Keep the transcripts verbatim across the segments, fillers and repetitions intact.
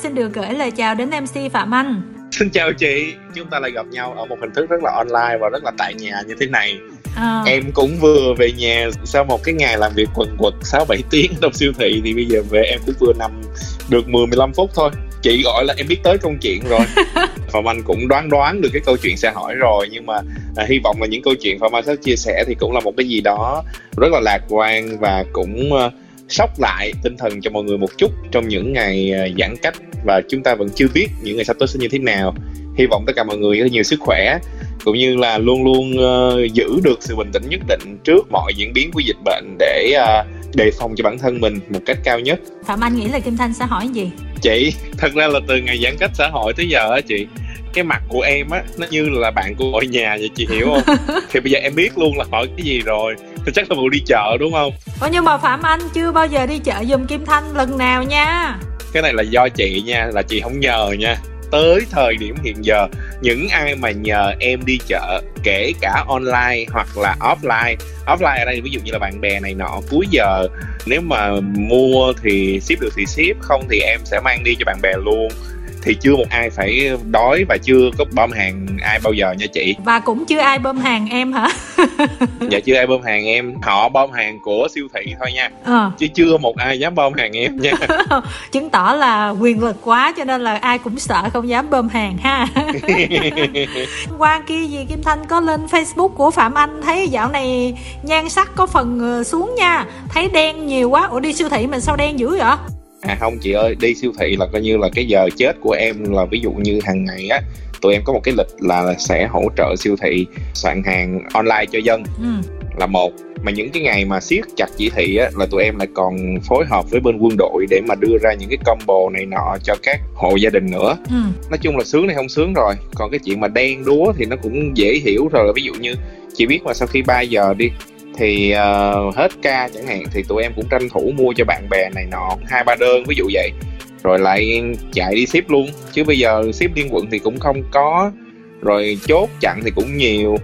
Xin được gửi lời chào đến em xê Phạm Anh. Xin chào chị, chúng ta lại gặp nhau ở một hình thức rất là online và rất là tại nhà như thế này. À. Em cũng vừa về nhà sau một cái ngày làm việc quần quật sáu bảy tiếng trong siêu thị, thì bây giờ về em cũng vừa nằm được mười mười lăm phút thôi. Chị gọi là em biết tới công chuyện rồi. Phạm Anh cũng đoán đoán được cái câu chuyện sẽ hỏi rồi, nhưng mà à, hy vọng là những câu chuyện Phạm Anh sẽ chia sẻ thì cũng là một cái gì đó rất là lạc quan và cũng uh, sốc lại tinh thần cho mọi người một chút trong những ngày uh, giãn cách, và chúng ta vẫn chưa biết những ngày sắp tới sẽ như thế nào. Hy vọng tất cả mọi người có nhiều sức khỏe, cũng như là luôn luôn uh, giữ được sự bình tĩnh nhất định trước mọi diễn biến của dịch bệnh để uh, đề phòng cho bản thân mình một cách cao nhất. Phạm Anh nghĩ là Kim Thanh sẽ hỏi gì? Chị, thật ra là từ ngày giãn cách xã hội tới giờ á chị, cái mặt của em á nó như là bạn của mọi nhà vậy, chị hiểu không? Thì bây giờ em biết luôn là hỏi cái gì rồi, thì chắc là vụ đi chợ đúng không? Ủa nhưng mà Phạm Anh chưa bao giờ đi chợ giùm Kim Thanh lần nào nha. Cái này là do chị nha, là chị không nhờ nha. Tới thời điểm hiện giờ, những ai mà nhờ em đi chợ, kể cả online hoặc là offline, offline ở đây ví dụ như là bạn bè này nọ, cuối giờ nếu mà mua thì ship được thì ship, không thì em sẽ mang đi cho bạn bè luôn, thì chưa một ai phải đói và chưa có bơm hàng ai bao giờ nha chị. Và cũng chưa ai bơm hàng em hả? Dạ chưa ai bơm hàng em, họ bơm hàng của siêu thị thôi nha, ờ. chứ chưa một ai dám bơm hàng em nha. Chứng tỏ là quyền lực quá cho nên là ai cũng sợ không dám bơm hàng ha. Qua kia gì Kim Thanh có lên Facebook của Phạm Anh, thấy dạo này nhan sắc có phần xuống nha, thấy đen nhiều quá. Ủa đi siêu thị mình sao đen dữ vậy? À không chị ơi, đi siêu thị là coi như là cái giờ chết của em, là ví dụ như hàng ngày á, tụi em có một cái lịch là sẽ hỗ trợ siêu thị soạn hàng online cho dân, ừ. là một. Mà những cái ngày mà siết chặt chỉ thị á, là tụi em lại còn phối hợp với bên quân đội để mà đưa ra những cái combo này nọ cho các hộ gia đình nữa, ừ. Nói chung là sướng này không sướng rồi. Còn cái chuyện mà đen đúa thì nó cũng dễ hiểu rồi, là ví dụ như chị biết mà sau khi ba giờ đi thì uh, hết ca chẳng hạn, thì tụi em cũng tranh thủ mua cho bạn bè này nọ hai ba đơn ví dụ vậy, rồi lại chạy đi ship luôn. Chứ bây giờ ship liên quận thì cũng không có, rồi chốt chặn thì cũng nhiều,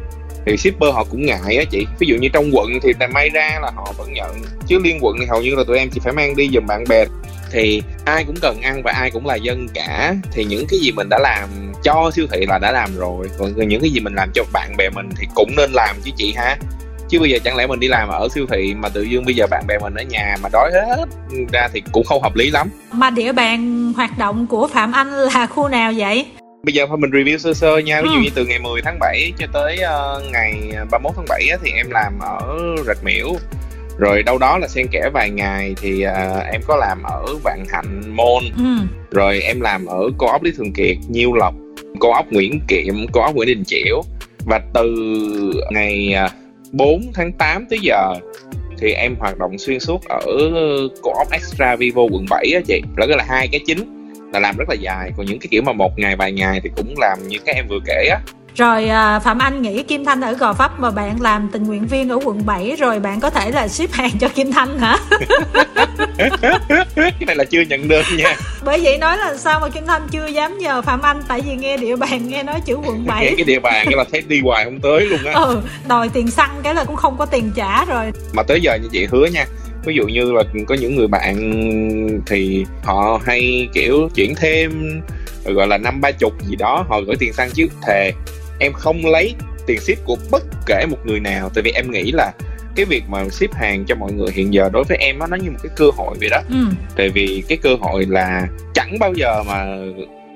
thì shipper họ cũng ngại á chị. Ví dụ như trong quận thì may ra là họ vẫn nhận, chứ liên quận thì hầu như là tụi em chỉ phải mang đi giùm bạn bè. Thì ai cũng cần ăn và ai cũng là dân cả, thì những cái gì mình đã làm cho siêu thị là đã làm rồi, còn những cái gì mình làm cho bạn bè mình thì cũng nên làm chứ chị ha. Chứ bây giờ chẳng lẽ mình đi làm ở siêu thị mà tự dưng bây giờ bạn bè mình ở nhà mà đói hết ra thì cũng không hợp lý lắm. Mà địa bàn hoạt động của Phạm Anh là khu nào vậy? Bây giờ thôi mình review sơ sơ nha. Ví dụ như từ ngày mười tháng bảy cho tới uh, ngày ba mươi mốt tháng bảy á, thì em làm ở Rạch Miễu. Rồi đâu đó là xen kẽ vài ngày thì uh, em có làm ở Vạn Hạnh Mall, ừ. Rồi em làm ở Co.op Lý Thường Kiệt, Nhiêu Lộc, Co.op Nguyễn Kiệm, Co.op Nguyễn Đình Chiểu. Và từ ngày... Uh, bốn tháng tám tới giờ thì em hoạt động xuyên suốt ở Co.op Extra Vivo quận bảy á chị. Đó là hai cái chính là làm rất là dài, còn những cái kiểu mà một ngày vài ngày thì cũng làm như các em vừa kể á. Rồi Phạm Anh nghĩ Kim Thanh ở Gò Vấp mà bạn làm tình nguyện viên ở quận bảy, rồi bạn có thể là ship hàng cho Kim Thanh hả? Cái này là chưa nhận đơn nha. Bởi vậy nói là sao mà Kim Thanh chưa dám nhờ Phạm Anh, tại vì nghe địa bàn, nghe nói chữ quận bảy. Nghe cái địa bàn cái là thấy đi hoài không tới luôn á. Ừ, đòi tiền xăng cái là cũng không có tiền trả rồi. Mà tới giờ như chị hứa nha, ví dụ như là có những người bạn thì họ hay kiểu chuyển thêm, gọi là năm ba chục gì đó, họ gửi tiền xăng, chứ thề em không lấy tiền ship của bất kể một người nào. Tại vì em nghĩ là cái việc mà ship hàng cho mọi người hiện giờ đối với em đó, nó như một cái cơ hội vậy đó, ừ. Tại vì cái cơ hội là chẳng bao giờ mà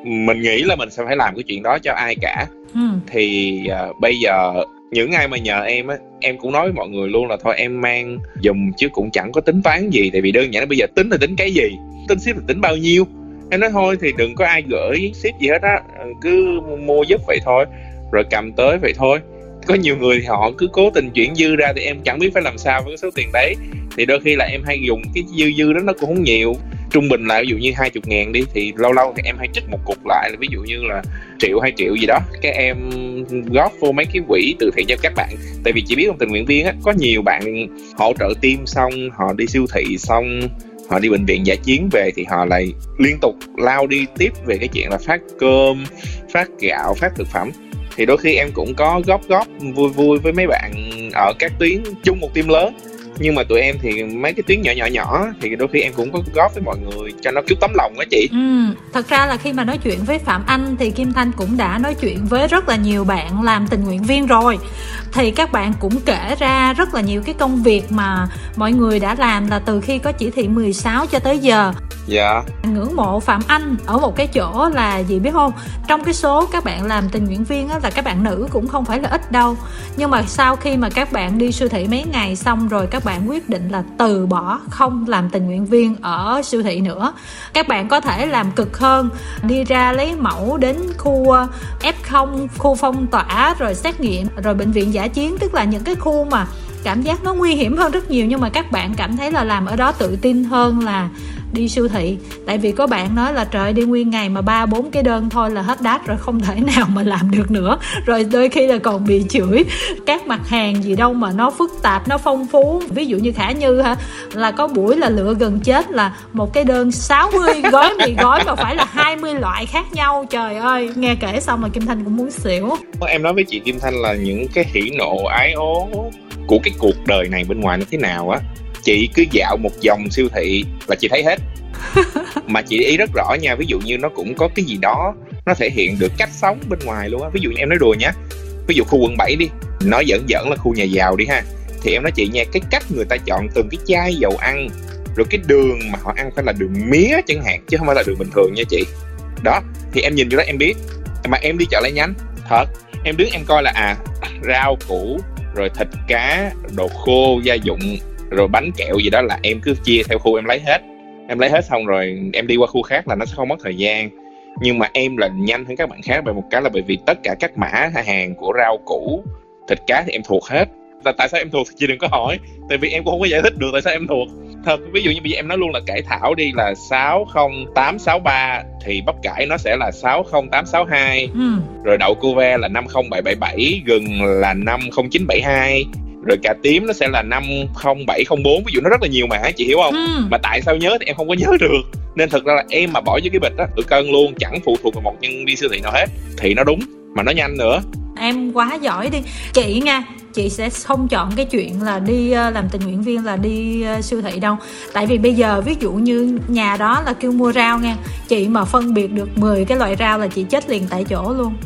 mình nghĩ là mình sẽ phải làm cái chuyện đó cho ai cả, ừ. Thì uh, bây giờ những ai mà nhờ em á, em cũng nói với mọi người luôn là thôi em mang dùm chứ cũng chẳng có tính toán gì. Tại vì đơn giản là bây giờ tính là tính cái gì, tính ship là tính bao nhiêu. Em nói thôi thì đừng có ai gửi ship gì hết á, cứ mua giúp vậy thôi, rồi cầm tới vậy thôi. Có nhiều người thì họ cứ cố tình chuyển dư ra, thì em chẳng biết phải làm sao với cái số tiền đấy. Thì đôi khi là em hay dùng cái dư dư đó, nó cũng không nhiều, trung bình là ví dụ như hai mươi ngàn đi, thì lâu lâu thì em hay trích một cục lại, là ví dụ như là triệu hai triệu gì đó, các em góp vô mấy cái quỹ từ thiện cho các bạn. Tại vì chị biết không, tình nguyện viên á, có nhiều bạn hỗ trợ team xong họ đi siêu thị, xong họ đi bệnh viện dã chiến về, thì họ lại liên tục lao đi tiếp về cái chuyện là phát cơm, phát gạo, phát thực phẩm. Thì đôi khi em cũng có góp góp vui vui với mấy bạn ở các tuyến chung một team lớn, nhưng mà tụi em thì mấy cái tuyến nhỏ nhỏ nhỏ thì đôi khi em cũng có góp với mọi người cho nó chút tấm lòng đó chị. Ừ, thật ra là khi mà nói chuyện với Phạm Anh thì Kim Thanh cũng đã nói chuyện với rất là nhiều bạn làm tình nguyện viên rồi, thì các bạn cũng kể ra rất là nhiều cái công việc mà mọi người đã làm là từ khi có chỉ thị mười sáu cho tới giờ. Dạ. Ngưỡng mộ Phạm Anh ở một cái chỗ là gì biết không? Trong cái số các bạn làm tình nguyện viên á, là các bạn nữ cũng không phải là ít đâu. Nhưng mà sau khi mà các bạn đi siêu thị mấy ngày xong rồi các bạn quyết định là từ bỏ không làm tình nguyện viên ở siêu thị nữa. Các bạn có thể làm cực hơn, đi ra lấy mẫu đến khu ép không, khu phong tỏa, rồi xét nghiệm, rồi bệnh viện dã chiến, tức là những cái khu mà cảm giác nó nguy hiểm hơn rất nhiều, nhưng mà các bạn cảm thấy là làm ở đó tự tin hơn là đi siêu thị. Tại vì có bạn nói là trời, đi nguyên ngày mà ba bốn cái đơn thôi là hết đát rồi, không thể nào mà làm được nữa. Rồi đôi khi là còn bị chửi các mặt hàng gì đâu mà nó phức tạp, nó phong phú. Ví dụ như Khả Như ha, là có buổi là lựa gần chết, là một cái đơn sáu mươi gói mì gói mà phải là hai mươi loại khác nhau. Trời ơi, nghe kể xong mà Kim Thanh cũng muốn xỉu. Em nói với chị Kim Thanh là những cái hỉ nộ ái ố của cái cuộc đời này bên ngoài nó thế nào á, chị cứ dạo một vòng siêu thị là chị thấy hết. Mà chị ý rất rõ nha, ví dụ như nó cũng có cái gì đó nó thể hiện được cách sống bên ngoài luôn á. Ví dụ như em nói đùa nhá, ví dụ khu quận bảy đi, nói giỡn giỡn là khu nhà giàu đi ha, thì em nói chị nha, cái cách người ta chọn từng cái chai dầu ăn, rồi cái đường mà họ ăn phải là đường mía chẳng hạn, chứ không phải là đường bình thường nha chị. Đó, thì em nhìn vô đó em biết. Mà em đi chợ lại nhanh thật, em đứng em coi là à, rau củ, rồi thịt cá, đồ khô, gia dụng, rồi bánh kẹo gì đó là em cứ chia theo khu em lấy hết. Em lấy hết xong rồi em đi qua khu khác là nó sẽ không mất thời gian. Nhưng mà em là nhanh hơn các bạn khác bởi một cái là bởi vì tất cả các mã hàng của rau củ, thịt cá thì em thuộc hết. Tại sao em thuộc thì chị đừng có hỏi, tại vì em cũng không có giải thích được tại sao em thuộc. Thật, ví dụ như bây giờ em nói luôn là cải thảo đi là sáu không tám sáu ba thì bắp cải nó sẽ là sáu không tám sáu hai, ừ. Rồi đậu cô ve là năm không bảy bảy bảy, gừng là năm không chín bảy hai, rồi cà tím nó sẽ là năm không bảy không bốn. Ví dụ nó rất là nhiều mà, chị hiểu không? Ừ. Mà tại sao nhớ thì em không có nhớ được. Nên thật ra là em mà bỏ vô cái bịch đó tự cân luôn, chẳng phụ thuộc vào một nhân đi siêu thị nào hết. Thì nó đúng, mà nó nhanh nữa. Em quá giỏi đi. Chị nha, chị sẽ không chọn cái chuyện là đi làm tình nguyện viên là đi siêu thị đâu. Tại vì bây giờ ví dụ như nhà đó là kêu mua rau nha, chị mà phân biệt được mười cái loại rau là chị chết liền tại chỗ luôn.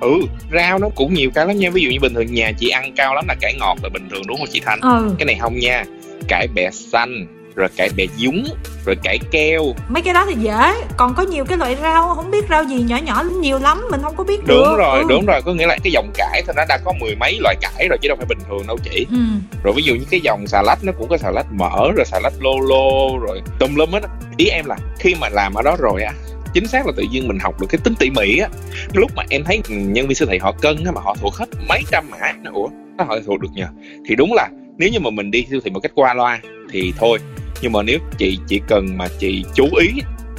Ừ, rau nó cũng nhiều cái lắm nha. Ví dụ như bình thường nhà chị ăn cao lắm là cải ngọt là bình thường đúng không chị Thanh? Ừ. Cái này không nha, cải bẹ xanh, rồi cải bẹ dúng, rồi cải keo. Mấy cái đó thì dễ. Còn có nhiều cái loại rau, không biết rau gì nhỏ nhỏ nhiều lắm, mình không có biết được. Đúng rồi, ừ. Đúng rồi, có nghĩa là cái dòng cải thì nó đã có mười mấy loại cải rồi chứ đâu phải bình thường đâu chị. Ừ. Rồi ví dụ như cái dòng xà lách nó cũng có xà lách mỡ, rồi xà lách lô lô, rồi tùm lum hết. Ý em là khi mà làm ở đó rồi á, chính xác là tự nhiên mình học được cái tính tỉ mỉ á. Lúc mà em thấy nhân viên siêu thị họ cân á, mà họ thuộc hết mấy trăm mã, ủa nó họ thuộc được nhờ. Thì đúng là nếu như mà mình đi siêu thị một cách qua loa thì thôi, nhưng mà nếu chị chỉ cần mà chị chú ý,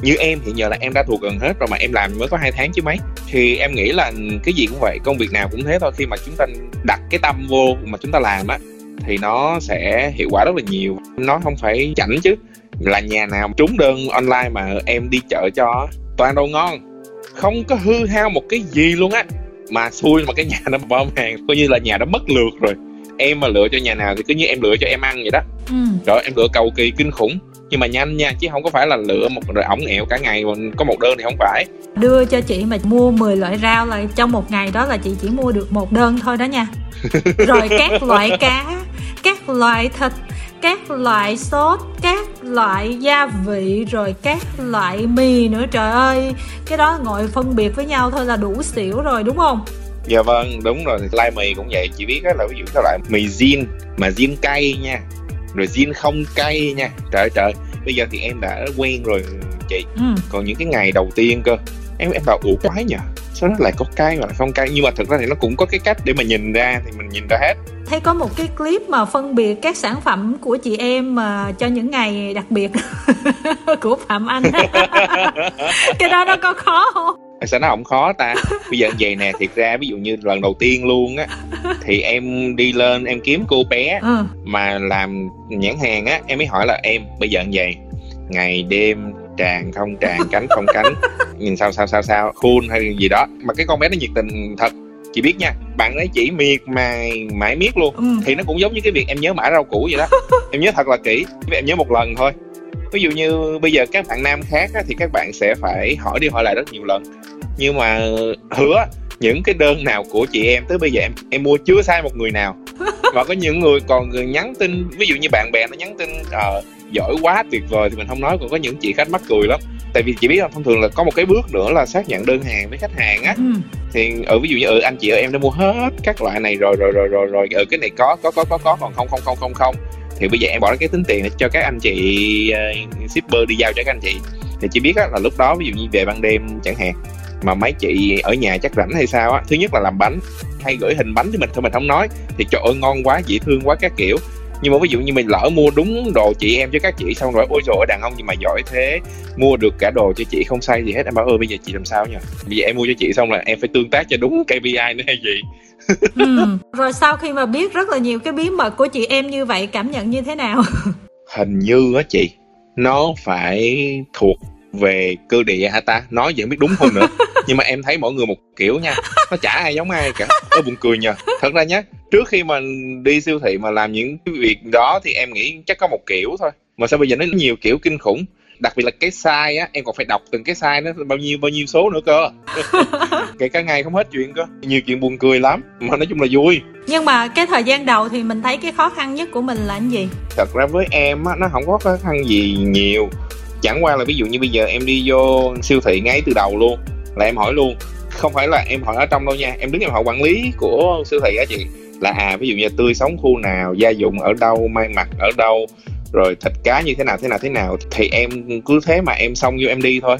như em hiện giờ là em đã thuộc gần hết rồi mà em làm mới có hai tháng chứ mấy, thì em nghĩ là cái gì cũng vậy, công việc nào cũng thế thôi. Khi mà chúng ta đặt cái tâm vô mà chúng ta làm á thì nó sẽ hiệu quả rất là nhiều. Nó không phải chảnh chứ, là nhà nào trúng đơn online mà em đi chợ cho toàn đồ ngon, không có hư hao một cái gì luôn á. Mà xui mà cái nhà nó bom hàng, coi như là nhà đó mất lượt rồi. Em mà lựa cho nhà nào thì cứ như em lựa cho em ăn vậy đó. Ừ. Rồi em lựa cầu kỳ kinh khủng, nhưng mà nhanh nha, chứ không có phải là lựa một rồi ổng ẹo cả ngày có một đơn thì không phải. Đưa cho chị mà mua mười loại rau là trong một ngày đó là chị chỉ mua được một đơn thôi đó nha. Rồi các loại cá, các loại thịt, các loại sốt, các loại gia vị, rồi các loại mì nữa. Trời ơi, cái đó ngồi phân biệt với nhau thôi là đủ xỉu rồi đúng không? Dạ vâng, đúng rồi. Lai mì cũng vậy, chị biết là ví dụ các loại mì zin, mà zin cay nha, rồi zin không cay nha. Trời ơi trời, bây giờ thì em đã quen rồi chị. Ừ. Còn những cái ngày đầu tiên cơ, em em bảo ủa quái nhờ, sao nó lại có cay mà lại không cay. Nhưng mà thực ra thì nó cũng có cái cách để mà nhìn ra, thì mình nhìn ra hết. Thấy có một cái clip mà phân biệt các sản phẩm của chị em mà cho những ngày đặc biệt của Phạm Anh. Cái đó nó có khó không? Sao nó không khó ta? Bây giờ vậy nè, thiệt ra ví dụ như lần đầu tiên luôn á, thì em đi lên em kiếm cô bé ừ. mà làm nhãn hàng á, em mới hỏi là em bây giờ vậy, ngày đêm tràn không tràn, cánh không cánh, nhìn sao sao sao sao, cool hay gì đó. Mà cái con bé nó nhiệt tình thật. chị biết nha, bạn ấy chỉ miệt mài mãi miết luôn. Ừ. Thì nó cũng giống như cái việc em nhớ mã rau củ vậy đó. Em nhớ thật là kỹ, em nhớ một lần thôi. Ví dụ như bây giờ các bạn nam khác á, thì các bạn sẽ phải hỏi đi hỏi lại rất nhiều lần. Nhưng mà hứa những cái đơn nào của chị em tới bây giờ em em mua chưa sai một người nào. Và có những người còn nhắn tin, ví dụ như bạn bè nó nhắn tin ờ uh, giỏi quá tuyệt vời thì mình không nói, còn có những chị khách mắc cười lắm. Tại vì chị biết là thông thường là có một cái bước nữa là xác nhận đơn hàng với khách hàng á. Ừ. Thì ở ví dụ như ở anh chị ở em đã mua hết các loại này rồi rồi rồi rồi rồi ở cái này có có có có có còn không không không không không thì bây giờ em bỏ cái tính tiền để cho các anh chị uh, shipper đi giao cho các anh chị. Thì chị biết á, là lúc đó ví dụ như về ban đêm chẳng hạn mà mấy chị ở nhà chắc rảnh hay sao á, thứ nhất là làm bánh hay gửi hình bánh cho mình thôi, mình không nói thì trời ơi ngon quá, dễ thương quá các kiểu. Nhưng mà ví dụ như mình lỡ mua đúng đồ chị em cho các chị xong rồi ôi trời ơi đàn ông gì mà giỏi thế, mua được cả đồ cho chị không sai gì hết. Em bảo ơi bây giờ chị làm sao nhỉ, bây giờ em mua cho chị xong là em phải tương tác cho đúng ca pê i nữa hay gì. Ừ. Rồi sau khi mà biết rất là nhiều cái bí mật của chị em như vậy, cảm nhận như thế nào? Hình như á chị, nó phải thuộc về cơ địa hả ta, nói vẫn biết đúng hơn nữa. Nhưng mà em thấy mỗi người một kiểu nha, nó chả ai giống ai cả. Ơ buồn cười nhờ. Thật ra nhá, trước khi mà đi siêu thị mà làm những cái việc đó thì em nghĩ chắc có một kiểu thôi, mà sao bây giờ nó nhiều kiểu kinh khủng. Đặc biệt là cái size á, em còn phải đọc từng cái size nó bao nhiêu bao nhiêu số nữa cơ. Kể cả ngày không hết chuyện cơ. Nhiều chuyện buồn cười lắm, mà nói chung là vui. Nhưng mà cái thời gian đầu thì mình thấy cái khó khăn nhất của mình là cái gì? Thật ra với em á, nó không có khó khăn gì nhiều. Chẳng qua là ví dụ như bây giờ em đi vô siêu thị ngay từ đầu luôn là em hỏi luôn, không phải là em hỏi ở trong đâu nha, em đứng em hỏi quản lý của siêu thị á chị, là à ví dụ như tươi sống khu nào, gia dụng ở đâu, may mặc ở đâu, rồi thịt cá như thế nào thế nào thế nào. Thì em cứ thế mà em xong vô em đi thôi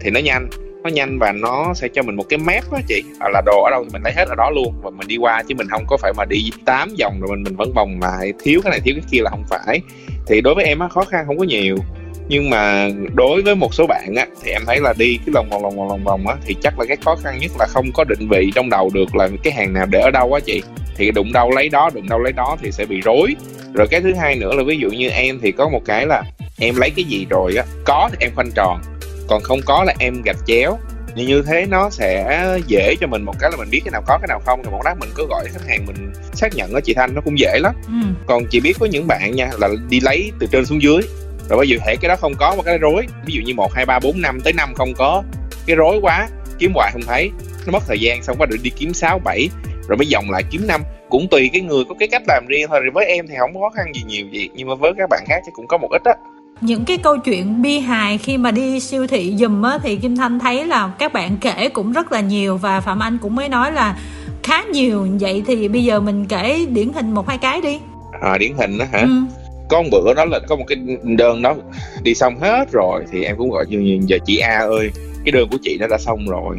thì nó nhanh, nó nhanh và nó sẽ cho mình một cái map á chị, là đồ ở đâu thì mình lấy hết ở đó luôn và mình đi qua, chứ mình không có phải mà đi tám vòng rồi mình mình vẫn vòng lại thiếu cái này thiếu cái kia là không phải. Thì đối với em á, khó khăn không có nhiều. Nhưng mà đối với một số bạn á, thì em thấy là đi cái lòng vòng lòng vòng lòng vòng á, thì chắc là cái khó khăn nhất là không có định vị trong đầu được là cái hàng nào để ở đâu á chị. Thì đụng đâu lấy đó, đụng đâu lấy đó thì sẽ bị rối. Rồi cái thứ hai nữa là ví dụ như em thì có một cái là em lấy cái gì rồi á, có thì em khoanh tròn, còn không có là em gạch chéo. Nhưng như thế nó sẽ dễ cho mình một cái là mình biết cái nào có cái nào không, thì một lát mình cứ gọi khách hàng mình xác nhận đó chị Thanh, nó cũng dễ lắm. Ừ. Còn chị biết có những bạn nha, là đi lấy từ trên xuống dưới. Rồi bây giờ thể cái đó không có mà cái rối. Ví dụ như một, hai, ba, bốn, năm tới năm không có. Cái rối quá, kiếm hoài không thấy. Nó mất thời gian, xong rồi đi kiếm sáu, bảy. Rồi mới vòng lại kiếm năm. Cũng tùy cái người có cái cách làm riêng thôi. Rồi với em thì không có khó khăn gì nhiều gì. Nhưng mà với các bạn khác thì cũng có một ít á. Những cái câu chuyện bi hài khi mà đi siêu thị giùm á, thì Kim Thanh thấy là các bạn kể cũng rất là nhiều. Và Phạm Anh cũng mới nói là khá nhiều. Vậy thì bây giờ mình kể điển hình một hai cái đi. À điển hình đó hả? Ừ. Có một bữa đó là có một cái đơn đó đi xong hết rồi thì em cũng gọi như giờ chị A ơi, cái đơn của chị nó đã xong rồi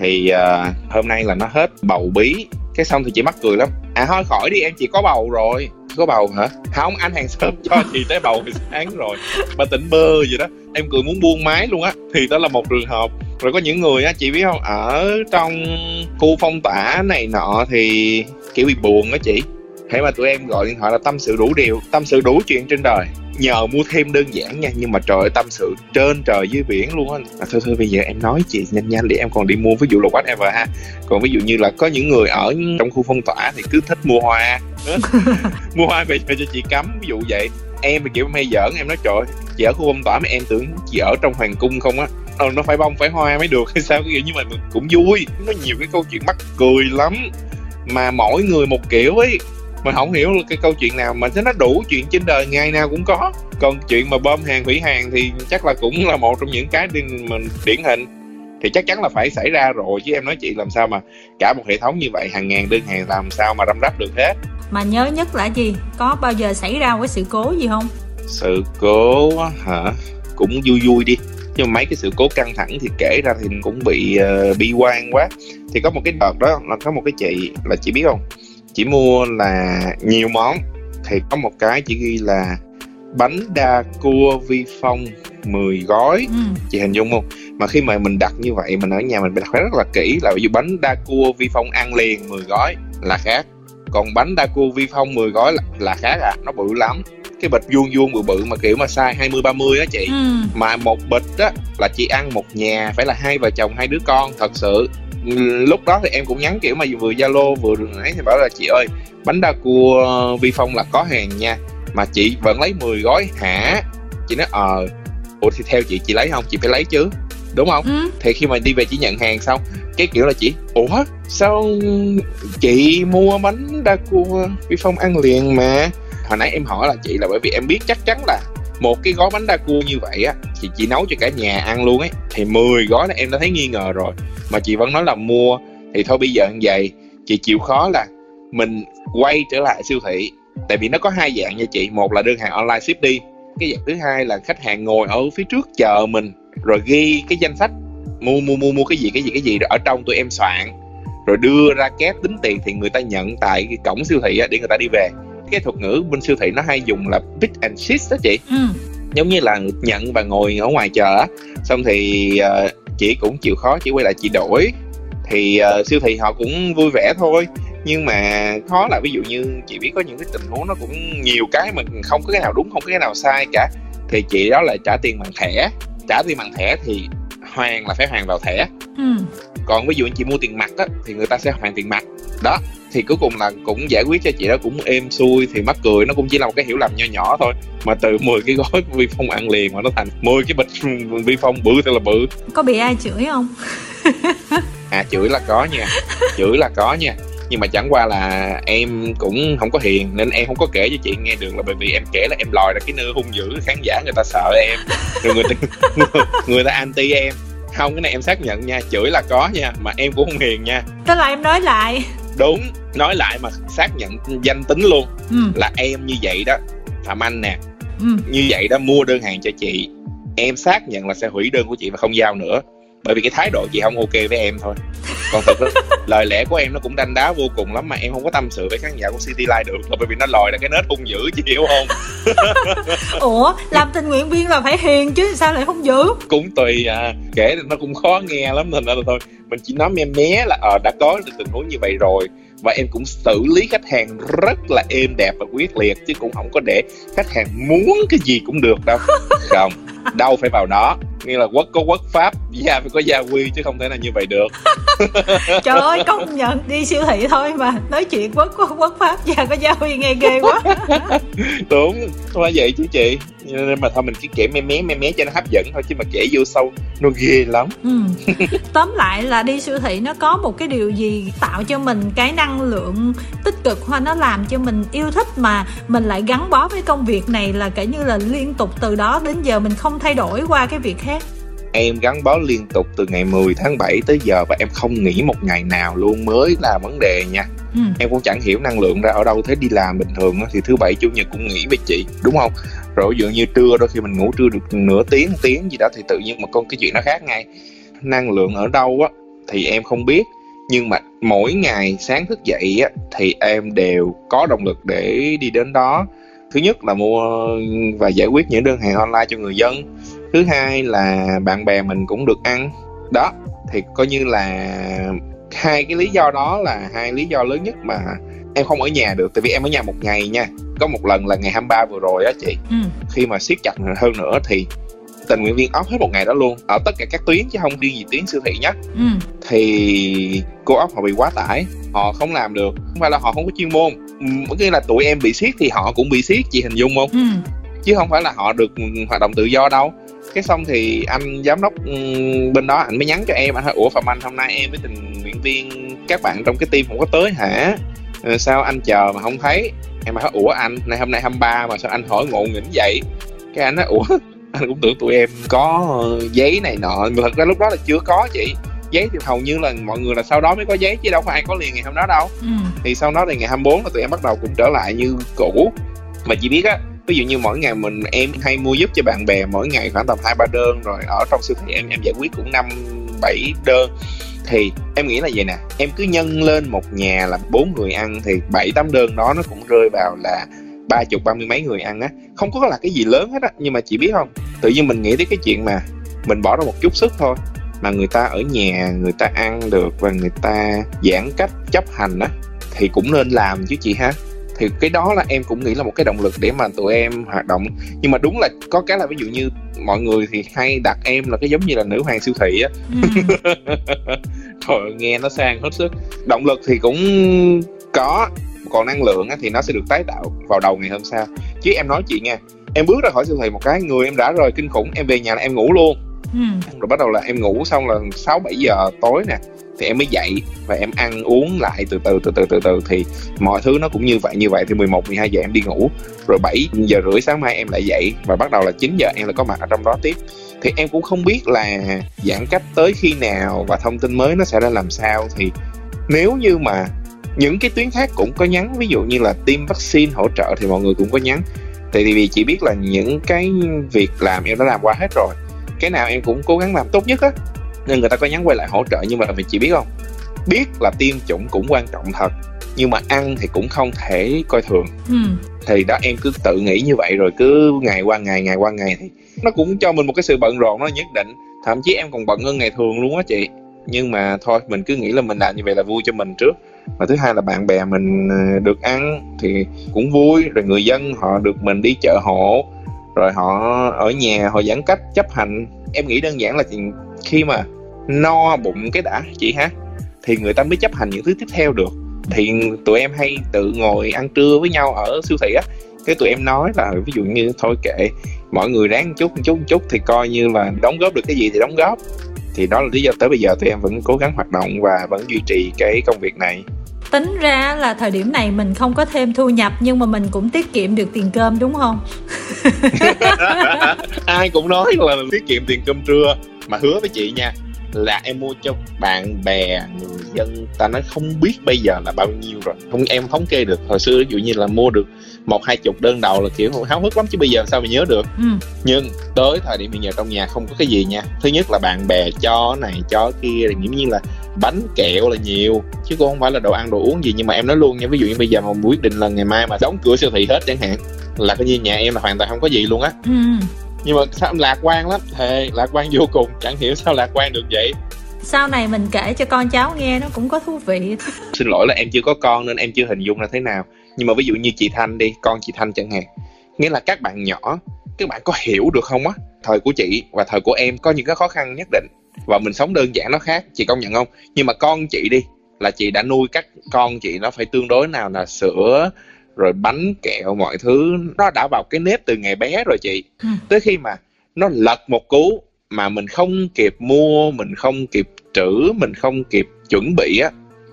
thì uh, hôm nay là nó hết bầu bí. Cái xong thì chị mắc cười lắm, à thôi khỏi đi em, chị có bầu rồi. Chị có bầu hả? Không, anh hàng xóm cho chị tới bầu thì sáng rồi mà tỉnh bơ vậy đó, em cười muốn buông máy luôn á. Thì đó là một trường hợp. Rồi có những người á chị biết không, ở trong khu phong tỏa này nọ thì kiểu bị buồn á chị. Thế mà tụi em gọi điện thoại là tâm sự đủ điều, tâm sự đủ chuyện trên đời, nhờ mua thêm đơn giản nha. Nhưng mà trời ơi, tâm sự trên trời dưới biển luôn á. À, thôi thôi bây giờ em nói chị nhanh nhanh để em còn đi mua ví dụ là whatever ha. Còn ví dụ như là có những người ở trong khu phong tỏa thì cứ thích mua hoa. Mua hoa về cho chị cắm, ví dụ vậy. Em thì kiểu em hay giỡn, em nói trời ơi, chị ở khu phong tỏa mà em tưởng chị ở trong hoàng cung không á. Ờ, nó phải bông phải hoa mới được hay sao, cái kiểu như mà cũng vui. Nó nhiều cái câu chuyện mắc cười lắm mà mỗi người một kiểu ấy. Mình không hiểu cái câu chuyện nào mà nó đủ chuyện trên đời, ngày nào cũng có. Còn chuyện mà bơm hàng hủy hàng thì chắc là cũng là một trong những cái mình điển hình. Thì chắc chắn là phải xảy ra rồi chứ, em nói chị làm sao mà cả một hệ thống như vậy, hàng ngàn đơn hàng làm sao mà răm rắp được hết. Mà nhớ nhất là gì? Có bao giờ xảy ra cái sự cố gì không? Sự cố hả? Cũng vui vui đi. Nhưng mà mấy cái sự cố căng thẳng thì kể ra thì cũng bị uh, bi quan quá. Thì có một cái đợt đó là có một cái chị là chị biết không? Chỉ mua là nhiều món thì có một cái chỉ ghi là bánh đa cua Vifon mười gói. Ừ. Chị hình dung không? Mà khi mà mình đặt như vậy, mình ở nhà mình phải đặt rất là kỹ, là ví dụ bánh đa cua Vifon ăn liền mười gói là khác, còn bánh đa cua Vifon mười gói là, là khác à, nó bự lắm, cái bịch vuông vuông bự bự mà kiểu mà size hai mươi ba mươi á chị. Ừ. Mà một bịch á là chị ăn một nhà phải là hai vợ chồng hai đứa con thật sự. lúc đó thì em cũng nhắn kiểu mà vừa Zalo vừa ấy, thì bảo là chị ơi bánh đa cua Vifon là có hàng nha, mà chị vẫn lấy mười gói hả? Chị nói ờ, ủa thì theo chị chị lấy không? Chị phải lấy chứ, đúng không? Ừ. Thì khi mà đi về chị nhận hàng xong, cái kiểu là chị ủa sao chị mua bánh đa cua Vifon ăn liền mà. Hồi nãy em hỏi là chị là bởi vì em biết chắc chắn là một cái gói bánh đa cua như vậy á thì chị nấu cho cả nhà ăn luôn ấy, thì mười gói là em đã thấy nghi ngờ rồi, mà chị vẫn nói là mua. Thì thôi bây giờ như vậy chị chịu khó là mình quay trở lại siêu thị, tại vì nó có hai dạng nha chị. Một là đơn hàng online ship đi, cái dạng thứ hai là khách hàng ngồi ở phía trước chờ mình rồi ghi cái danh sách mua mua mua mua cái gì cái gì cái gì, rồi ở trong tụi em soạn rồi đưa ra két tính tiền thì người ta nhận tại cái cổng siêu thị á, để người ta đi về. Cái thuật ngữ bên siêu thị nó hay dùng là pick and ship đó chị, ừ. Giống như là nhận và ngồi ở ngoài chờ á. Xong thì uh, chị cũng chịu khó, chị quay lại chị đổi. Thì uh, siêu thị họ cũng vui vẻ thôi, nhưng mà khó là ví dụ như chị biết có những cái tình huống nó cũng nhiều cái mà không có cái nào đúng không có cái nào sai cả. Thì chị đó lại trả tiền bằng thẻ, trả tiền bằng thẻ thì hoàn là phải hoàn vào thẻ, ừ. Còn ví dụ chị mua tiền mặt á thì người ta sẽ hoàn tiền mặt đó. Thì cuối cùng là cũng giải quyết cho chị đó cũng êm xuôi. Thì mắc cười, nó cũng chỉ là một cái hiểu lầm nho nhỏ thôi, mà từ mười cái gói Vifon ăn liền mà nó thành mười cái bịch Vifon bự thật là bự. Có bị ai chửi không? À chửi là có nha, chửi là có nha, nhưng mà chẳng qua là em cũng không có hiền nên em không có kể cho chị nghe được, là bởi vì em kể là em lòi ra cái nư hung dữ, khán giả người ta sợ em rồi người ta, người, người ta anti em. Không, cái này em xác nhận nha, chửi là có nha, mà em cũng không hiền nha. Tức là em nói lại, đúng, nói lại mà xác nhận danh tính luôn, ừ. Là em như vậy đó Phạm Anh nè, ừ. Như vậy đó mua đơn hàng cho chị, em xác nhận là sẽ hủy đơn của chị và không giao nữa, bởi vì cái thái độ chị không ok với em thôi. Còn thực lời lẽ của em nó cũng đanh đá vô cùng lắm, mà em không có tâm sự với khán giả của City Life được, là bởi vì nó lòi ra cái nết hung dữ, chị hiểu không? Ủa, làm tình nguyện viên là phải hiền chứ sao lại hung dữ? Cũng tùy à, kể nó cũng khó nghe lắm, thành ra là thôi mình chỉ nói mé mé là ờ à, đã có được tình huống như vậy rồi, và em cũng xử lý khách hàng rất là êm đẹp và quyết liệt, chứ cũng không có để khách hàng muốn cái gì cũng được đâu. Không, đâu phải vào đó, nghĩa là quốc có quốc pháp, gia phải có gia quy, chứ không thể là như vậy được. Trời ơi, công nhận đi siêu thị thôi mà nói chuyện quốc có quốc pháp, gia có gia quy nghe ghê quá. Đúng, không phải vậy chứ chị, nên mà thôi mình chỉ kể mé mé mé mé cho nó hấp dẫn thôi, chứ mà kể vô sâu nó ghê lắm. Ừ. Tóm lại là đi siêu thị nó có một cái điều gì tạo cho mình cái năng lượng tích cực, hoặc nó làm cho mình yêu thích mà mình lại gắn bó với công việc này, là kể như là liên tục từ đó đến giờ mình không thay đổi qua cái việc khác. Em gắn bó liên tục từ ngày mười tháng bảy tới giờ, và em không nghỉ một ngày nào luôn, mới là vấn đề nha. Ừ. Em cũng chẳng hiểu năng lượng ra ở đâu, thế đi làm bình thường thì thứ bảy chủ nhật cũng nghỉ với chị, đúng không? Rồi dường như trưa đôi khi mình ngủ trưa được nửa tiếng, tiếng gì đó thì tự nhiên mà con cái chuyện nó khác ngay. Năng lượng ở đâu á thì em không biết, nhưng mà mỗi ngày sáng thức dậy á thì em đều có động lực để đi đến đó. Thứ nhất là mua và giải quyết những đơn hàng online cho người dân. Thứ hai là bạn bè mình cũng được ăn. Đó, thì coi như là hai cái lý do đó là hai lý do lớn nhất mà em không ở nhà được. Tại vì em ở nhà một ngày nha, có một lần là ngày hai mươi ba vừa rồi á chị, ừ. Khi mà siết chặt hơn nữa thì tình nguyện viên off hết một ngày đó luôn, ở tất cả các tuyến chứ không riêng gì tuyến siêu thị nhé, ừ. Thì co-op họ bị quá tải, họ không làm được, không phải là họ không có chuyên môn, nghĩa là tụi em bị siết thì họ cũng bị siết, chị hình dung không, ừ. Chứ không phải là họ được hoạt động tự do đâu. Cái xong thì anh giám đốc bên đó anh mới nhắn cho em, anh hỏi ủa Phạm Anh hôm nay em với tình nguyện viên các bạn trong cái team không có tới hả, sao anh chờ mà không thấy? Em hỏi ủa anh này hôm nay hai mươi ba mà sao anh hỏi ngộ nghĩnh vậy? Cái anh nói ủa anh cũng tưởng tụi em có giấy này nọ, mà thật ra lúc đó là chưa có chị. Giấy thì hầu như là mọi người là sau đó mới có giấy, chứ đâu có ai có liền ngày hôm đó đâu, ừ. Thì sau đó thì ngày hai mươi bốn là tụi em bắt đầu cũng trở lại như cũ. Mà chị biết á, ví dụ như mỗi ngày mình em hay mua giúp cho bạn bè mỗi ngày khoảng tầm hai ba đơn, rồi ở trong siêu thị em em giải quyết cũng năm bảy đơn. Thì em nghĩ là vậy nè, em cứ nhân lên một nhà là bốn người ăn thì bảy tám đơn đó nó cũng rơi vào là ba chục ba mươi mấy người ăn á, không có là cái gì lớn hết á. Nhưng mà chị biết không, tự nhiên mình nghĩ tới cái chuyện mà mình bỏ ra một chút sức thôi mà người ta ở nhà người ta ăn được và người ta giãn cách chấp hành á, thì cũng nên làm chứ chị ha. Thì cái đó là em cũng nghĩ là một cái động lực để mà tụi em hoạt động. Nhưng mà đúng là có cái là ví dụ như mọi người thì hay đặt em là cái giống như là nữ hoàng siêu thị á, ừ. Trời ơi, nghe nó sang hết sức. Động lực thì cũng có, còn năng lượng thì nó sẽ được tái tạo vào đầu ngày hôm sau. Chứ em nói chị nha, em bước ra khỏi siêu thị một cái, người em đã rời kinh khủng. Em về nhà là em ngủ luôn. Ừ. Rồi bắt đầu là em ngủ xong là sáu bảy giờ tối nè thì em mới dậy và em ăn uống lại từ từ từ từ từ từ thì mọi thứ nó cũng như vậy như vậy thì mười một mười hai giờ em đi ngủ, rồi bảy giờ rưỡi sáng mai em lại dậy và bắt đầu là chín giờ em lại có mặt ở trong đó tiếp. Thì em cũng không biết là giãn cách tới khi nào và thông tin mới nó sẽ ra làm sao. Thì nếu như mà những cái tuyến khác cũng có nhắn, ví dụ như là tiêm vaccine hỗ trợ thì mọi người cũng có nhắn, thì vì chỉ biết là những cái việc làm em đã làm qua hết rồi, cái nào em cũng cố gắng làm tốt nhất á, nên người ta có nhắn quay lại hỗ trợ. Nhưng mà mình chỉ biết không, biết là tiêm chủng cũng quan trọng thật, nhưng mà ăn thì cũng không thể coi thường. Ừ. Thì đó, em cứ tự nghĩ như vậy, rồi cứ ngày qua ngày ngày qua ngày thì nó cũng cho mình một cái sự bận rộn nó nhất định, thậm chí em còn bận hơn ngày thường luôn á chị. Nhưng mà thôi, mình cứ nghĩ là mình làm như vậy là vui cho mình trước, và thứ hai là bạn bè mình được ăn thì cũng vui, rồi người dân họ được mình đi chợ hộ, rồi họ ở nhà họ giãn cách chấp hành. Em nghĩ đơn giản là khi mà no bụng cái đã chị ha, thì người ta mới chấp hành những thứ tiếp theo được. Thì tụi em hay tự ngồi ăn trưa với nhau ở siêu thị á, cái tụi em nói là ví dụ như thôi kệ, mọi người ráng một chút một chút một chút thì coi như là đóng góp được cái gì thì đóng góp. Thì đó là lý do tới bây giờ tụi em vẫn cố gắng hoạt động và vẫn duy trì cái công việc này. Tính ra là thời điểm này mình không có thêm thu nhập, nhưng mà mình cũng tiết kiệm được tiền cơm đúng không? Ai cũng nói là tiết kiệm tiền cơm trưa. Mà hứa với chị nha, là em mua cho bạn bè, người dân, ta nói không biết bây giờ là bao nhiêu rồi, không em thống kê được. Hồi xưa ví dụ như là mua được một hai chục đơn đầu là kiểu háo hức lắm, chứ bây giờ sao mà nhớ được. Ừ. Nhưng tới thời điểm hiện giờ trong nhà không có cái gì nha. Thứ nhất là bạn bè cho này cho kia, thì dĩ nhiên là bánh kẹo là nhiều, chứ cũng không phải là đồ ăn đồ uống gì. Nhưng mà em nói luôn nha, ví dụ như bây giờ mà quyết định là ngày mai mà đóng cửa siêu thị hết chẳng hạn, là coi như nhà em là hoàn toàn không có gì luôn á. Ừ. Nhưng mà sao em lạc quan lắm, thề lạc quan vô cùng, chẳng hiểu sao lạc quan được vậy. Sau này mình kể cho con cháu nghe nó cũng có thú vị. Xin lỗi là em chưa có con nên em chưa hình dung là thế nào. Nhưng mà ví dụ như chị Thanh đi, con chị Thanh chẳng hạn, nghĩa là các bạn nhỏ, các bạn có hiểu được không á, thời của chị và thời của em có những cái khó khăn nhất định, và mình sống đơn giản nó khác, chị công nhận không? Nhưng mà con chị đi, là chị đã nuôi các con chị nó phải tương đối nào là sữa rồi bánh kẹo mọi thứ, nó đã vào cái nếp từ ngày bé rồi chị. Ừ. Tới khi mà nó lật một cú mà mình không kịp mua, mình không kịp trữ, mình không kịp chuẩn bị á,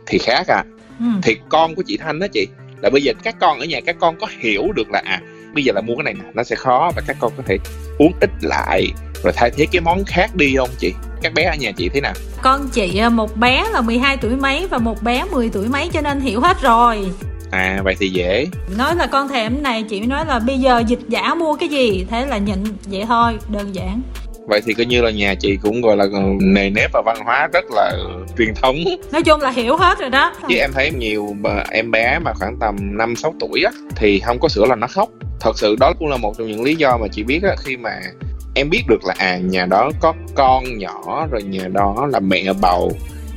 thì khác à. Ừ. Thì con của chị Thanh đó chị, là bây giờ các con ở nhà, các con có hiểu được là à bây giờ là mua cái này nè nó sẽ khó, và các con có thể uống ít lại rồi thay thế cái món khác đi không chị? Các bé ở nhà chị thế nào? Con chị một bé là mười hai tuổi mấy và một bé mười tuổi mấy, cho nên hiểu hết rồi. À vậy thì dễ. Nói là con thèm này, chị nói là bây giờ dịch giả mua cái gì, thế là nhịn vậy thôi, đơn giản. Vậy thì coi như là nhà chị cũng gọi là nề nếp và văn hóa rất là truyền thống. Nói chung là hiểu hết rồi đó. Chứ em thấy nhiều em bé mà khoảng tầm năm sáu tuổi á, thì không có sữa là nó khóc. Thật sự đó cũng là một trong những lý do mà chị biết á, khi mà em biết được là à nhà đó có con nhỏ, rồi nhà đó là mẹ bầu,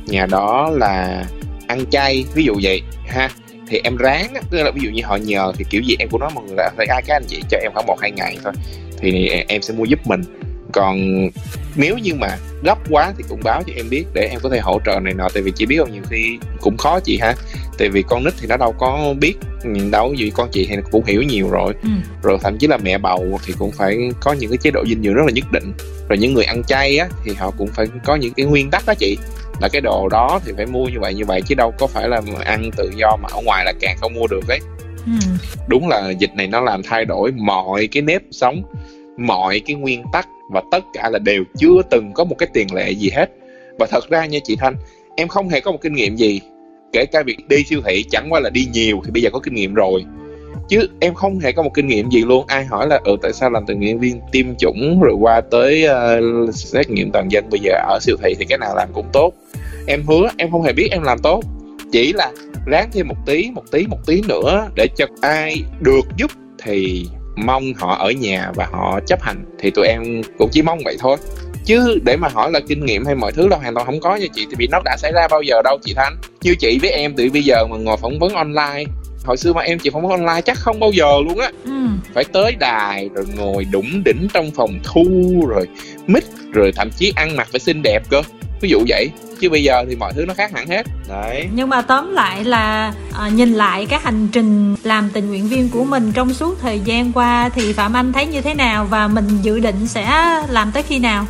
nhà đó là ăn chay, ví dụ vậy ha. Thì em ráng, tức là ví dụ như họ nhờ thì kiểu gì em cũng nói mọi người là ai các anh chị cho em khoảng một hai ngày thôi thì em sẽ mua giúp mình, còn nếu như mà gấp quá thì cũng báo cho em biết để em có thể hỗ trợ này nọ. Tại vì chị biết không, nhiều khi cũng khó chị ha, tại vì con nít thì nó đâu có biết đâu, vì con chị thì cũng hiểu nhiều rồi. Ừ. Rồi thậm chí là mẹ bầu thì cũng phải có những cái chế độ dinh dưỡng rất là nhất định, rồi những người ăn chay á thì họ cũng phải có những cái nguyên tắc đó chị, là cái đồ đó thì phải mua như vậy như vậy, chứ đâu có phải là ăn tự do mà ở ngoài là càng không mua được ấy. Ừ. Đúng là dịch này nó làm thay đổi mọi cái nếp sống, mọi cái nguyên tắc, và tất cả là đều chưa từng có một cái tiền lệ gì hết. Và thật ra nha chị Thanh, em không hề có một kinh nghiệm gì, kể cả việc đi siêu thị, chẳng qua là đi nhiều thì bây giờ có kinh nghiệm rồi, chứ em không hề có một kinh nghiệm gì luôn. Ai hỏi là ừ tại sao làm tình nguyện viên tiêm chủng rồi qua tới uh, xét nghiệm toàn dân, bây giờ ở siêu thị thì cái nào làm cũng tốt, em hứa em không hề biết em làm tốt, chỉ là ráng thêm một tí một tí một tí nữa để cho ai được giúp thì mong họ ở nhà và họ chấp hành, thì tụi em cũng chỉ mong vậy thôi. Chứ để mà hỏi là kinh nghiệm hay mọi thứ là hoàn toàn không có nha chị, thì vì nó đã xảy ra bao giờ đâu chị Thanh. Như chị với em từ bây giờ mà ngồi phỏng vấn online, hồi xưa mà em chị phỏng vấn online chắc không bao giờ luôn á. Ừ. Phải tới đài rồi ngồi đủng đỉnh trong phòng thu rồi mic, rồi thậm chí ăn mặc phải xinh đẹp cơ. ví dụ vậy, chứ bây giờ thì mọi thứ nó khác hẳn hết đấy. Nhưng mà tóm lại là à, nhìn lại cái hành trình làm tình nguyện viên của mình trong suốt thời gian qua thì Phạm Anh thấy như thế nào và mình dự định sẽ làm tới khi nào?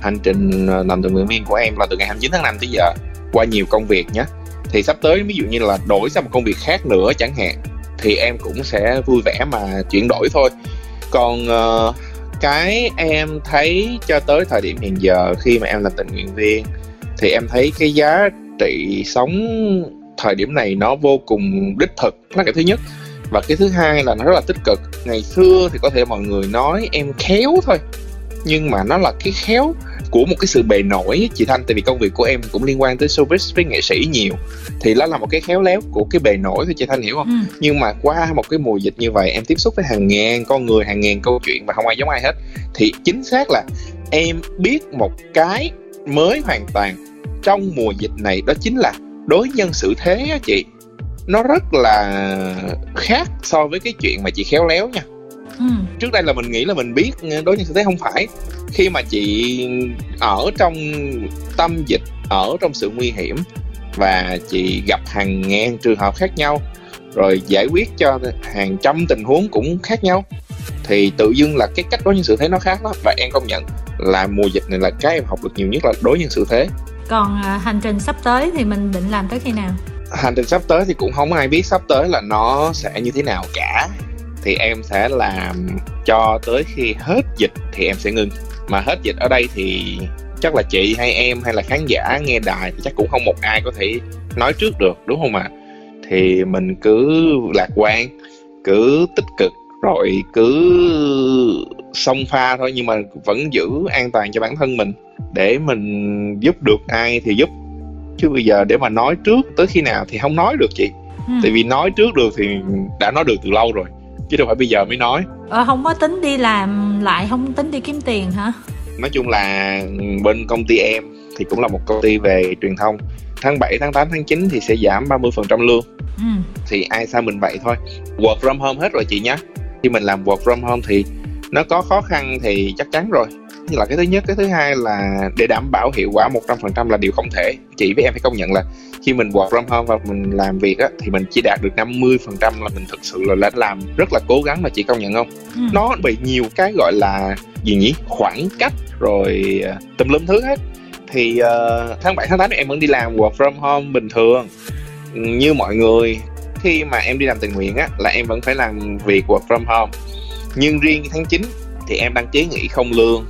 Hành trình làm tình nguyện viên của em là từ ngày hai mươi chín tháng năm tới giờ, qua nhiều công việc nhé. Thì sắp tới ví dụ như là đổi sang một công việc khác nữa chẳng hạn, thì em cũng sẽ vui vẻ mà chuyển đổi thôi. Còn uh, cái em thấy cho tới thời điểm hiện giờ khi mà em làm tình nguyện viên thì em thấy cái giá trị sống thời điểm này nó vô cùng đích thực, là cái thứ nhất. Và cái thứ hai là nó rất là tích cực. Ngày xưa thì có thể mọi người nói em khéo thôi, nhưng mà nó là cái khéo của một cái sự bề nổi chị Thanh. Tại vì công việc của em cũng liên quan tới showbiz với nghệ sĩ nhiều, thì nó là một cái khéo léo của cái bề nổi thôi chị Thanh, hiểu không? Ừ. Nhưng mà qua một cái mùa dịch như vậy, em tiếp xúc với hàng ngàn con người, hàng ngàn câu chuyện và không ai giống ai hết. Thì chính xác là em biết một cái mới hoàn toàn trong mùa dịch này, đó chính là đối nhân xử thế á chị, nó rất là khác so với cái chuyện mà chị khéo léo nha. Ừ. Trước đây là mình nghĩ là mình biết đối nhân xử thế, không phải. Khi mà chị ở trong tâm dịch, ở trong sự nguy hiểm và chị gặp hàng ngàn trường hợp khác nhau, rồi giải quyết cho hàng trăm tình huống cũng khác nhau, thì tự dưng là cái cách đối nhân xử thế nó khác lắm. Và em công nhận là mùa dịch này là cái em học được nhiều nhất là đối nhân xử thế. Còn à, hành trình sắp tới thì mình định làm tới khi nào? Hành trình sắp tới thì cũng không ai biết sắp tới là nó sẽ như thế nào cả. Thì em sẽ làm cho tới khi hết dịch thì em sẽ ngưng. Mà hết dịch ở đây thì chắc là chị hay em hay là khán giả nghe đài thì chắc cũng không một ai có thể nói trước được, đúng không ạ? Thì mình cứ lạc quan, cứ tích cực, rồi cứ xông pha thôi, nhưng mà vẫn giữ an toàn cho bản thân mình. Để mình giúp được ai thì giúp, chứ bây giờ để mà nói trước tới khi nào thì không nói được chị. Ừ. Tại vì nói trước được thì đã nói được từ lâu rồi, chứ đâu phải bây giờ mới nói. Ờ, không có tính đi làm lại, không tính đi kiếm tiền hả? Nói chung là bên công ty em thì cũng là một công ty về truyền thông. Tháng bảy, tháng tám, tháng chín thì sẽ giảm ba mươi phần trăm lương. Ừ. Thì ai sao mình vậy thôi. Work from home hết rồi chị nhé. Khi mình làm work from home thì nó có khó khăn thì chắc chắn rồi, là cái thứ nhất. Cái thứ hai là để đảm bảo hiệu quả một trăm phần trăm là điều không thể. Chị với em phải công nhận là khi mình work from home và mình làm việc á, thì mình chỉ đạt được năm mươi phần trăm là mình thực sự là làm rất là cố gắng, mà chị công nhận không? Ừ. Nó bị nhiều cái gọi là gì nhỉ? Khoảng cách rồi tùm lum thứ hết. Thì uh, tháng bảy, tháng tám em vẫn đi làm work from home bình thường như mọi người. Khi mà em đi làm tình nguyện á, là em vẫn phải làm việc work from home. Nhưng riêng tháng chín thì em đăng ký nghỉ không lương.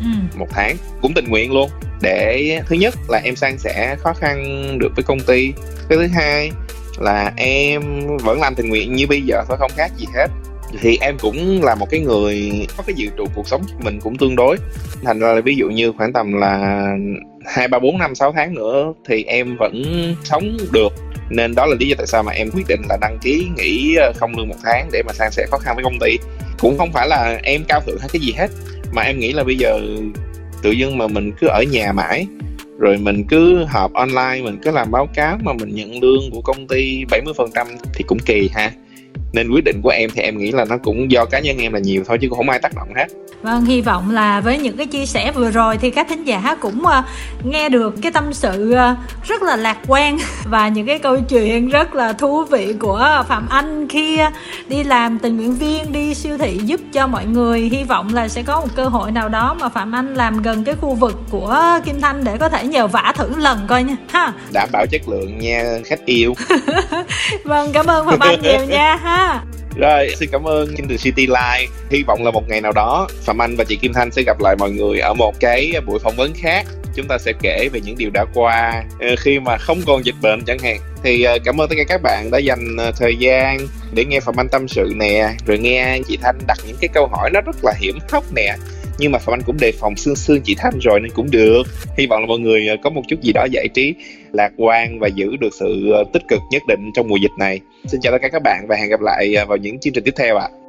Ừ. Một tháng cũng tình nguyện luôn, để thứ nhất là em san sẻ khó khăn được với công ty, cái thứ hai là em vẫn làm tình nguyện như bây giờ thôi, không khác gì hết. Thì em cũng là một cái người có cái dự trù cuộc sống của mình cũng tương đối, thành ra là ví dụ như khoảng tầm là hai ba bốn năm sáu tháng nữa thì em vẫn sống được. Nên đó là lý do tại sao mà em quyết định là đăng ký nghỉ không lương một tháng để mà san sẻ khó khăn với công ty. Cũng không phải là em cao thượng hay cái gì hết, mà em nghĩ là bây giờ tự dưng mà mình cứ ở nhà mãi, rồi mình cứ họp online, mình cứ làm báo cáo mà mình nhận lương của công ty bảy mươi phần trăm thì cũng kỳ ha. Nên quyết định của em thì em nghĩ là nó cũng do cá nhân em là nhiều thôi, chứ cũng không ai tác động hết. Vâng, hy vọng là với những cái chia sẻ vừa rồi thì các thính giả cũng nghe được cái tâm sự rất là lạc quan và những cái câu chuyện rất là thú vị của Phạm Anh khi đi làm tình nguyện viên, đi siêu thị giúp cho mọi người. Hy vọng là sẽ có một cơ hội nào đó mà Phạm Anh làm gần cái khu vực của Kim Thanh để có thể nhờ vả thử lần coi nha ha. Đảm bảo chất lượng nha khách yêu. Vâng, cảm ơn Phạm Anh nhiều nha ha. Rồi, xin cảm ơn chương trình City Life. Hy vọng là một ngày nào đó Phạm Anh và chị Kim Thanh sẽ gặp lại mọi người ở một cái buổi phỏng vấn khác. Chúng ta sẽ kể về những điều đã qua khi mà không còn dịch bệnh chẳng hạn. Thì cảm ơn tất cả các bạn đã dành thời gian để nghe Phạm Anh tâm sự nè, rồi nghe chị Thanh đặt những cái câu hỏi nó rất là hiểm hóc nè. Nhưng mà Phạm Anh cũng đề phòng xương xương chị Thanh rồi nên cũng được. Hy vọng là mọi người có một chút gì đó giải trí, lạc quan và giữ được sự tích cực nhất định trong mùa dịch này. Xin chào tất cả các bạn và hẹn gặp lại vào những chương trình tiếp theo ạ. À.